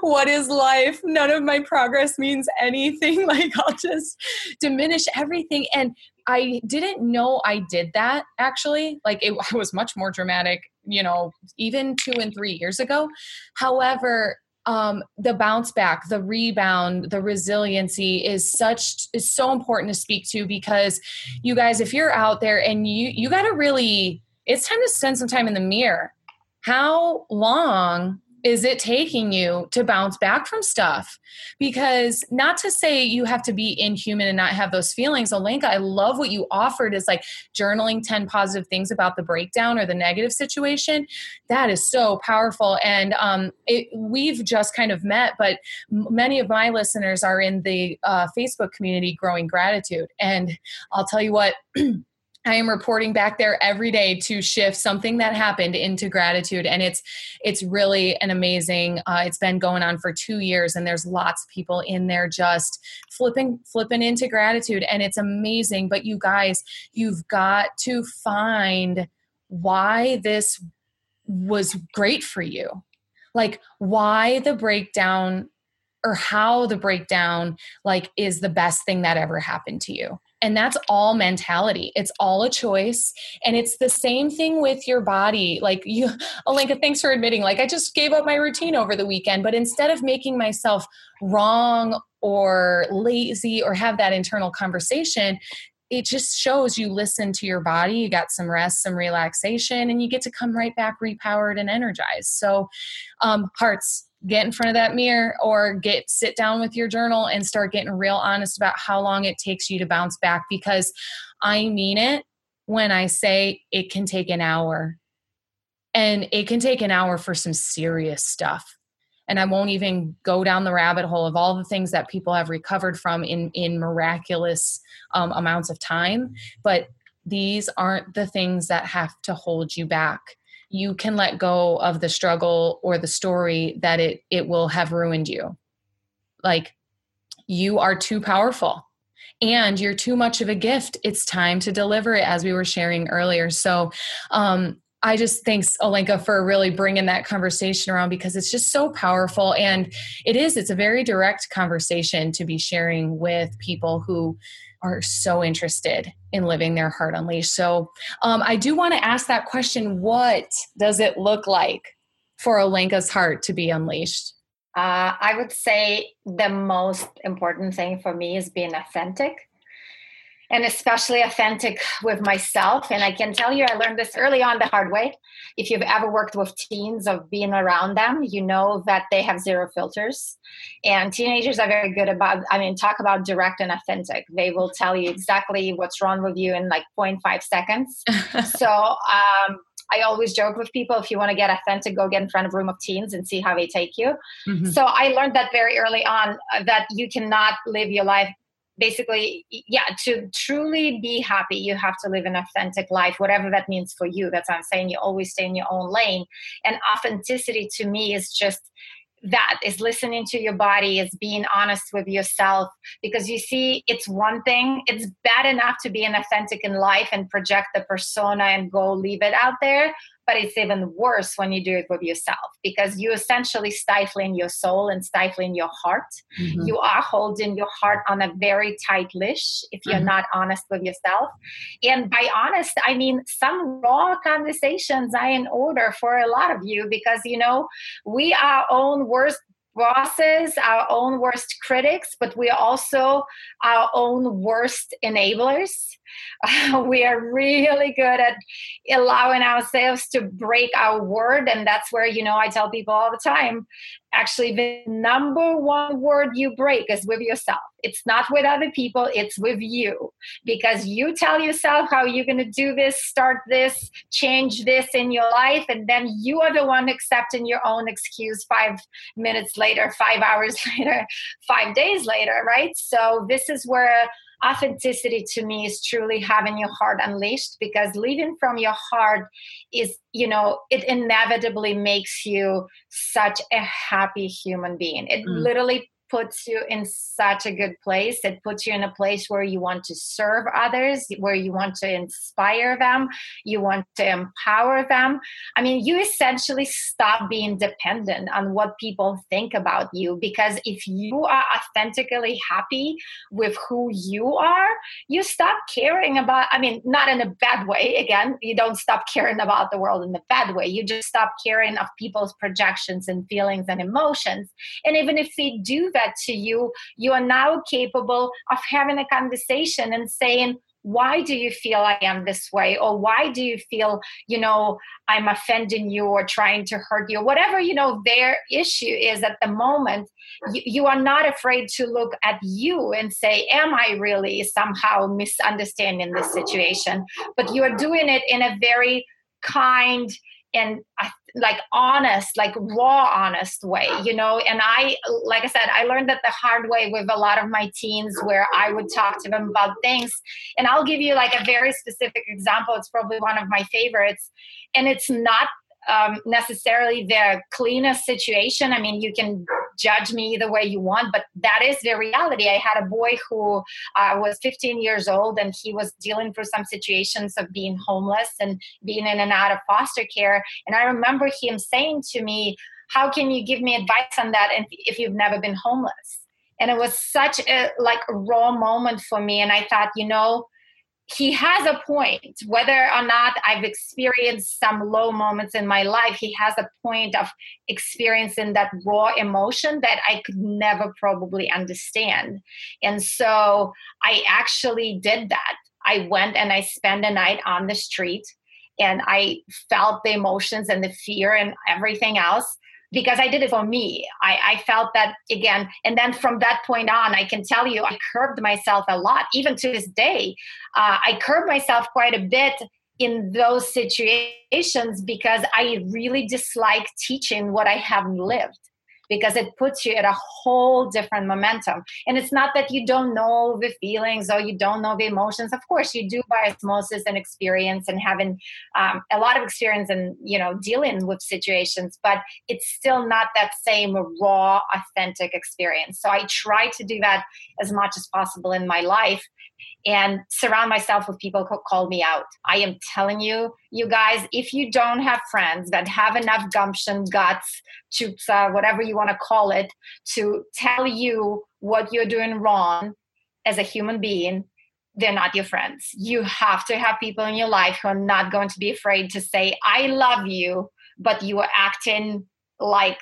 what is life? None of my progress means anything. I'll just diminish everything. And I didn't know I did that actually. I was much more dramatic, even 2 and 3 years ago. However, the bounce back, the rebound, the resiliency is so important to speak to because you guys, if you're out there and you got to really, it's time to spend some time in the mirror. How long is it taking you to bounce back from stuff? Because not to say you have to be inhuman and not have those feelings. Olenka, I love what you offered is journaling 10 positive things about the breakdown or the negative situation. That is so powerful. And we've just kind of met, but many of my listeners are in the Facebook community, Growing Gratitude. And I'll tell you what, I am reporting back there every day to shift something that happened into gratitude. And it's really an amazing, it's been going on for 2 years and there's lots of people in there just flipping into gratitude and it's amazing. But you guys, you've got to find why this was great for you. Why the breakdown or how the breakdown is the best thing that ever happened to you. And that's all mentality. It's all a choice. And it's the same thing with your body. Olenka, thanks for admitting, I just gave up my routine over the weekend, but instead of making myself wrong or lazy or have that internal conversation, it just shows you listen to your body, you got some rest, some relaxation, and you get to come right back repowered and energized. So hearts, get in front of that mirror or sit down with your journal and start getting real honest about how long it takes you to bounce back. Because I mean it when I say it can take an hour, and it can take an hour for some serious stuff. And I won't even go down the rabbit hole of all the things that people have recovered from in miraculous amounts of time. But these aren't the things that have to hold you back. You can let go of the struggle or the story that it will have ruined you. You are too powerful and you're too much of a gift. It's time to deliver it, as we were sharing earlier. So, I just thanks Olenka for really bringing that conversation around because it's just so powerful. And it's a very direct conversation to be sharing with people who are so interested in living their heart unleashed. So I do want to ask that question. What does it look like for Olenka's heart to be unleashed? I would say the most important thing for me is being authentic. And especially authentic with myself. And I can tell you, I learned this early on the hard way. If you've ever worked with teens of being around them, you know that they have zero filters. And teenagers are very good about, talk about direct and authentic. They will tell you exactly what's wrong with you in 0.5 seconds. So I always joke with people, if you want to get authentic, go get in front of a room of teens and see how they take you. Mm-hmm. So I learned that very early on, that you cannot live your life basically, to truly be happy, you have to live an authentic life, whatever that means for you. That's what I'm saying. You always stay in your own lane. And authenticity to me is just that, is listening to your body, is being honest with yourself. Because you see, it's one thing. It's bad enough to be inauthentic in life and project the persona and go leave it out there. But it's even worse when you do it with yourself, because you're essentially stifling your soul and stifling your heart. Mm-hmm. You are holding your heart on a very tight leash if you're mm-hmm. not honest with yourself. And by honest, I mean some raw conversations are in order for a lot of you, because, you know, we are our own worst bosses, our own worst critics, but we are also our own worst enablers. We are really good at allowing ourselves to break our word. And that's where, you know, I tell people all the time, actually the number one word you break is with yourself. It's not with other people, it's with you. Because you tell yourself how you're going to do this, start this, change this in your life. And then you are the one accepting your own excuse 5 minutes later, 5 hours later, 5 days later, right? So this is where authenticity to me is truly having your heart unleashed, because living from your heart is, you know, it inevitably makes you such a happy human being. It literally puts you in such a good place. It puts you in a place where you want to serve others, where you want to inspire them, you want to empower them. I mean, you essentially stop being dependent on what people think about you, because if you are authentically happy with who you are, you stop caring about, I mean, not in a bad way. Again, you don't stop caring about the world in a bad way. You just stop caring of people's projections and feelings and emotions. And even if they do that to you, you are now capable of having a conversation and saying, why do you feel I am this way? Or why do you feel, you know, I'm offending you or trying to hurt you? Whatever, you know, their issue is at the moment, you are not afraid to look at you and say, am I really somehow misunderstanding this situation? But you are doing it in a very kind and like honest, like raw, honest way, you know? And I, like I said, I learned that the hard way with a lot of my teens, where I would talk to them about things. And I'll give you like a very specific example. It's probably one of my favorites. And it's not necessarily the cleanest situation. I mean, you can judge me the way you want, but that is the reality. I had a boy who was 15 years old, and he was dealing through some situations of being homeless and being in and out of foster care. And I remember him saying to me, how can you give me advice on that if you've never been homeless? And it was such a like raw moment for me. And I thought, you know, he has a point. Whether or not I've experienced some low moments in my life, he has a point of experiencing that raw emotion that I could never probably understand. And so I actually did that. I went and I spent a night on the street, and I felt the emotions and the fear and everything else, because I did it for me. I felt that again. And then from that point on, I can tell you, I curbed myself a lot. Even to this day, I curb myself quite a bit in those situations, because I really dislike teaching what I haven't lived, because it puts you at a whole different momentum. And it's not that you don't know the feelings or you don't know the emotions. Of course you do, by osmosis and experience and having a lot of experience and, you know, dealing with situations, but it's still not that same raw, authentic experience. So I try to do that as much as possible in my life and surround myself with people who call me out. I am telling you, you guys, if you don't have friends that have enough gumption, guts, chutzpah, whatever you want to call it, to tell you what you're doing wrong as a human being, they're not your friends. You have to have people in your life who are not going to be afraid to say, I love you, but you are acting like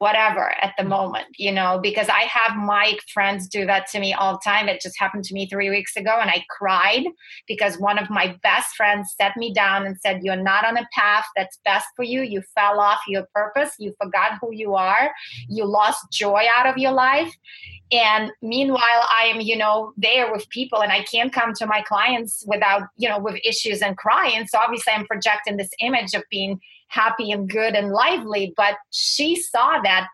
whatever at the moment, you know, because I have my friends do that to me all the time. It just happened to me 3 weeks ago, and I cried because one of my best friends sat me down and said, you're not on a path that's best for you. You fell off your purpose. You forgot who you are. You lost joy out of your life. And meanwhile, I am, you know, there with people, and I can't come to my clients without, you know, with issues and crying. So obviously I'm projecting this image of being happy and good and lively, but she saw that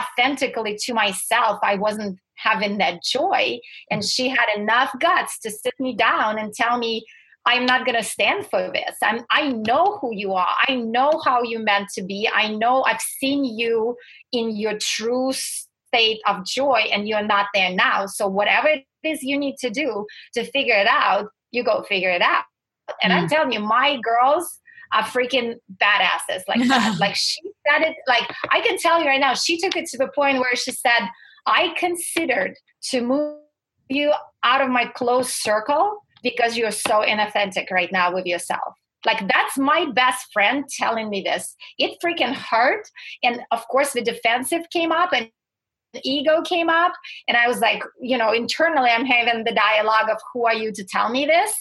authentically to myself, I wasn't having that joy. And she had enough guts to sit me down and tell me, I'm not going to stand for this. I know who you are. I know how you're meant to be. I know I've seen you in your true state of joy, and you're not there now. So whatever it is you need to do to figure it out, you go figure it out. And I'm telling you, my girls are freaking badasses like that. Like she said it, like I can tell you right now, she took it to the point where she said, I considered to move you out of my close circle because you're so inauthentic right now with yourself. Like, that's my best friend telling me this. It freaking hurt. And of course the defensive came up and the ego came up. And I was like, you know, internally I'm having the dialogue of, who are you to tell me this?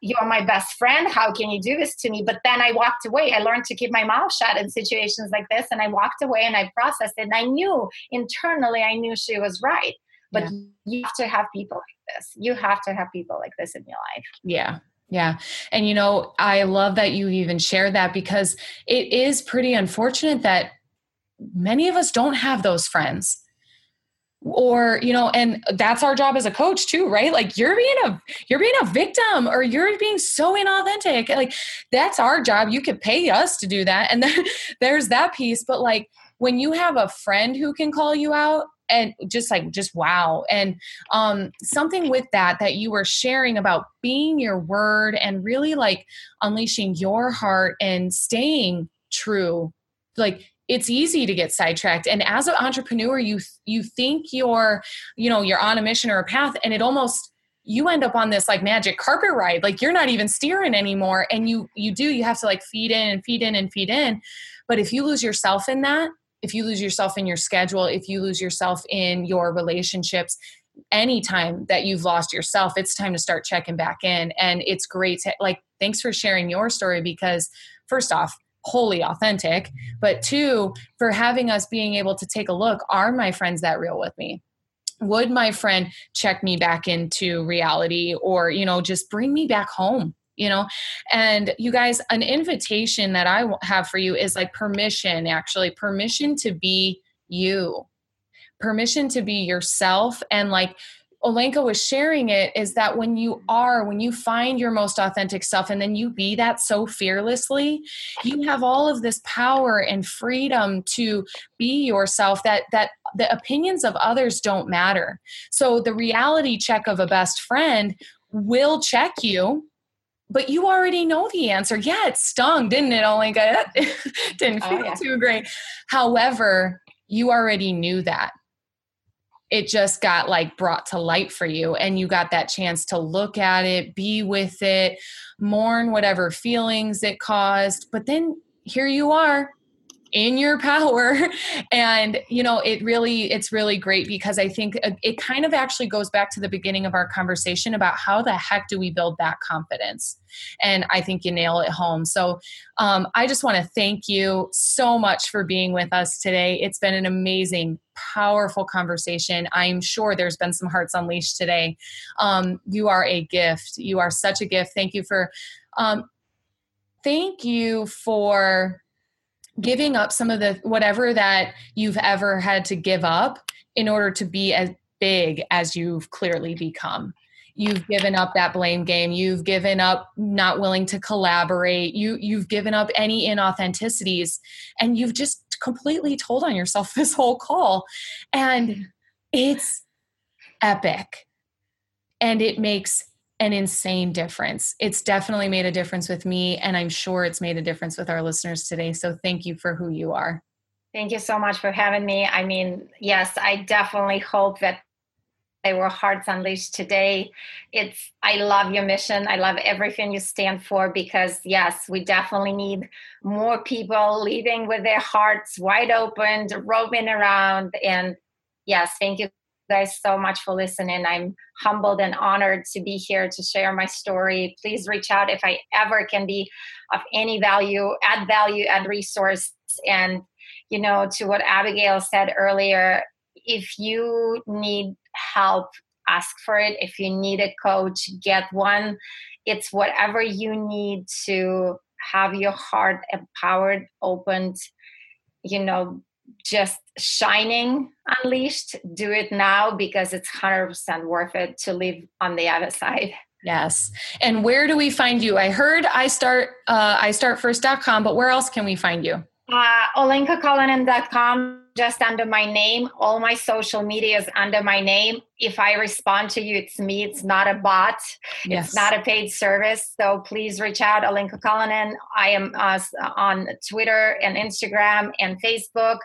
You are my best friend. How can you do this to me? But then I walked away. I learned to keep my mouth shut in situations like this. And I walked away and I processed it. And I knew internally, I knew she was right. But you have to have people like this. You have to have people like this in your life. Yeah. Yeah. And, you know, I love that you even shared that, because it is pretty unfortunate that many of us don't have those friends. Or, you know, and that's our job as a coach too, right? Like you're being a victim, or you're being so inauthentic. Like, that's our job. You could pay us to do that. And then there's that piece. But like, when you have a friend who can call you out and just wow. And, something with that you were sharing about being your word and really like unleashing your heart and staying true. Like, it's easy to get sidetracked. And as an entrepreneur, you think you're, you know, you're on a mission or a path, and it almost, you end up on this like magic carpet ride. Like, you're not even steering anymore. And you have to like feed in. But if you lose yourself in that, if you lose yourself in your schedule, if you lose yourself in your relationships, anytime that you've lost yourself, it's time to start checking back in. And it's great to, like, thanks for sharing your story, because first off, wholly authentic, but two, for having us being able to take a look, are my friends that real with me? Would my friend check me back into reality, or, you know, just bring me back home, you know? And you guys, an invitation that I have for you is like permission to be you, permission to be yourself. And like Olenka was sharing, it is that when you find your most authentic self, and then you be that so fearlessly, you have all of this power and freedom to be yourself, that the opinions of others don't matter. So the reality check of a best friend will check you, but you already know the answer. Yeah, it stung, didn't it, Olenka? That didn't feel too great. However, you already knew that. It just got like brought to light for you, and you got that chance to look at it, be with it, mourn whatever feelings it caused. But then here you are in your power. And, you know, it's really great, because I think it kind of actually goes back to the beginning of our conversation about how the heck do we build that confidence? And I think you nail it home. So I just want to thank you so much for being with us today. It's been an amazing, powerful conversation. I'm sure there's been some hearts unleashed today. You are a gift. You are such a gift. Thank you for giving up some of the, whatever that you've ever had to give up in order to be as big as you've clearly become. You've given up that blame game. You've given up not willing to collaborate. You've given up any inauthenticities, and you've just completely told on yourself this whole call. And it's epic. And it makes an insane difference. It's definitely made a difference with me, and I'm sure it's made a difference with our listeners today. So thank you for who you are. Thank you so much for having me. I mean, yes, I definitely hope that they were Hearts Unleashed today. I love your mission. I love everything you stand for, because yes, we definitely need more people leaving with their hearts wide open, roaming around. And yes, thank you guys so much for listening. I'm humbled and honored to be here to share my story. Please reach out if I ever can be of any value, add resource. And, you know, to what Abigail said earlier, if you need help, ask for it. If you need a coach, get one. It's whatever you need to have your heart empowered, opened, you know, just shining, unleashed. Do it now, because it's 100% worth it to live on the other side. Yes. And where do we find you? I heard iStartFirst.com, but where else can we find you? OlenkaCullinan.com, just under my name. All my social media is under my name. If I respond to you, it's me. It's not a bot. Yes. It's not a paid service. So please reach out, Olenka Cullinan. I am on Twitter and Instagram and Facebook.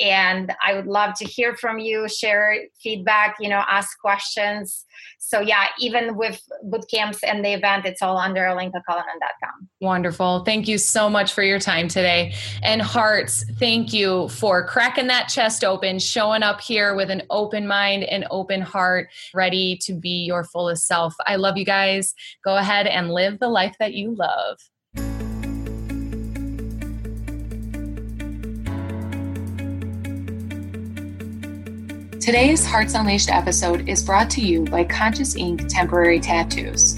And I would love to hear from you, share feedback, ask questions. So yeah, even with boot camps and the event, it's all under OlenkaCullinan.com. Wonderful. Thank you so much for your time today. And Hearts, thank you for cracking that chest open, showing up here with an open mind and open heart, ready to be your fullest self. I love you guys. Go ahead and live the life that you love. Today's Hearts Unleashed episode is brought to you by Conscious Ink Temporary Tattoos.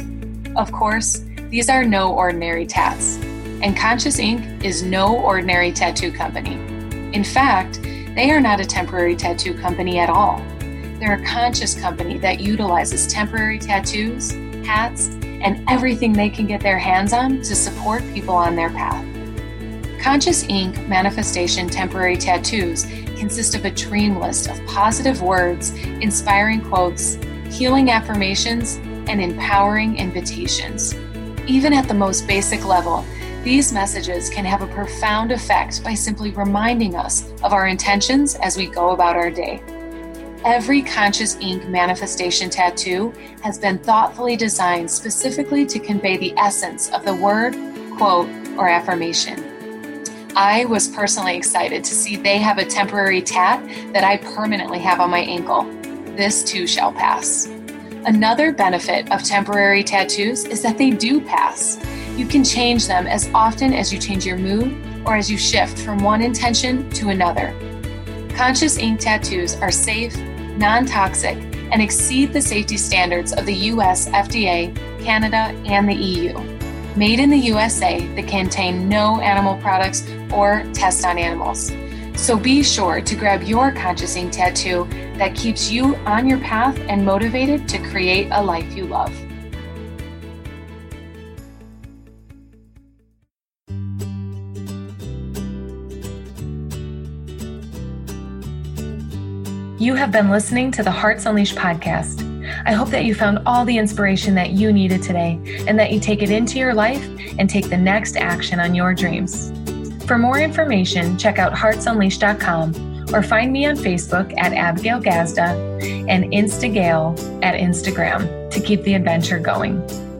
Of course, these are no ordinary tats, and Conscious Ink is no ordinary tattoo company. In fact, they are not a temporary tattoo company at all. They're a conscious company that utilizes temporary tattoos, hats, and everything they can get their hands on to support people on their path. Conscious Ink Manifestation Temporary Tattoos consist of a dream list of positive words, inspiring quotes, healing affirmations, and empowering invitations. Even at the most basic level, these messages can have a profound effect by simply reminding us of our intentions as we go about our day. Every Conscious Ink Manifestation Tattoo has been thoughtfully designed specifically to convey the essence of the word, quote, or affirmation. I was personally excited to see they have a temporary tat that I permanently have on my ankle. This too shall pass. Another benefit of temporary tattoos is that they do pass. You can change them as often as you change your mood or as you shift from one intention to another. Conscious Ink tattoos are safe, non-toxic, and exceed the safety standards of the US FDA, Canada, and the EU. Made in the USA, that contain no animal products or tests on animals. So be sure to grab your Conscious Ink tattoo that keeps you on your path and motivated to create a life you love. You have been listening to the Hearts Unleashed podcast. I hope that you found all the inspiration that you needed today and that you take it into your life and take the next action on your dreams. For more information, check out heartsunleashed.com or find me on Facebook at Abigail Gazda and Instagale at Instagram to keep the adventure going.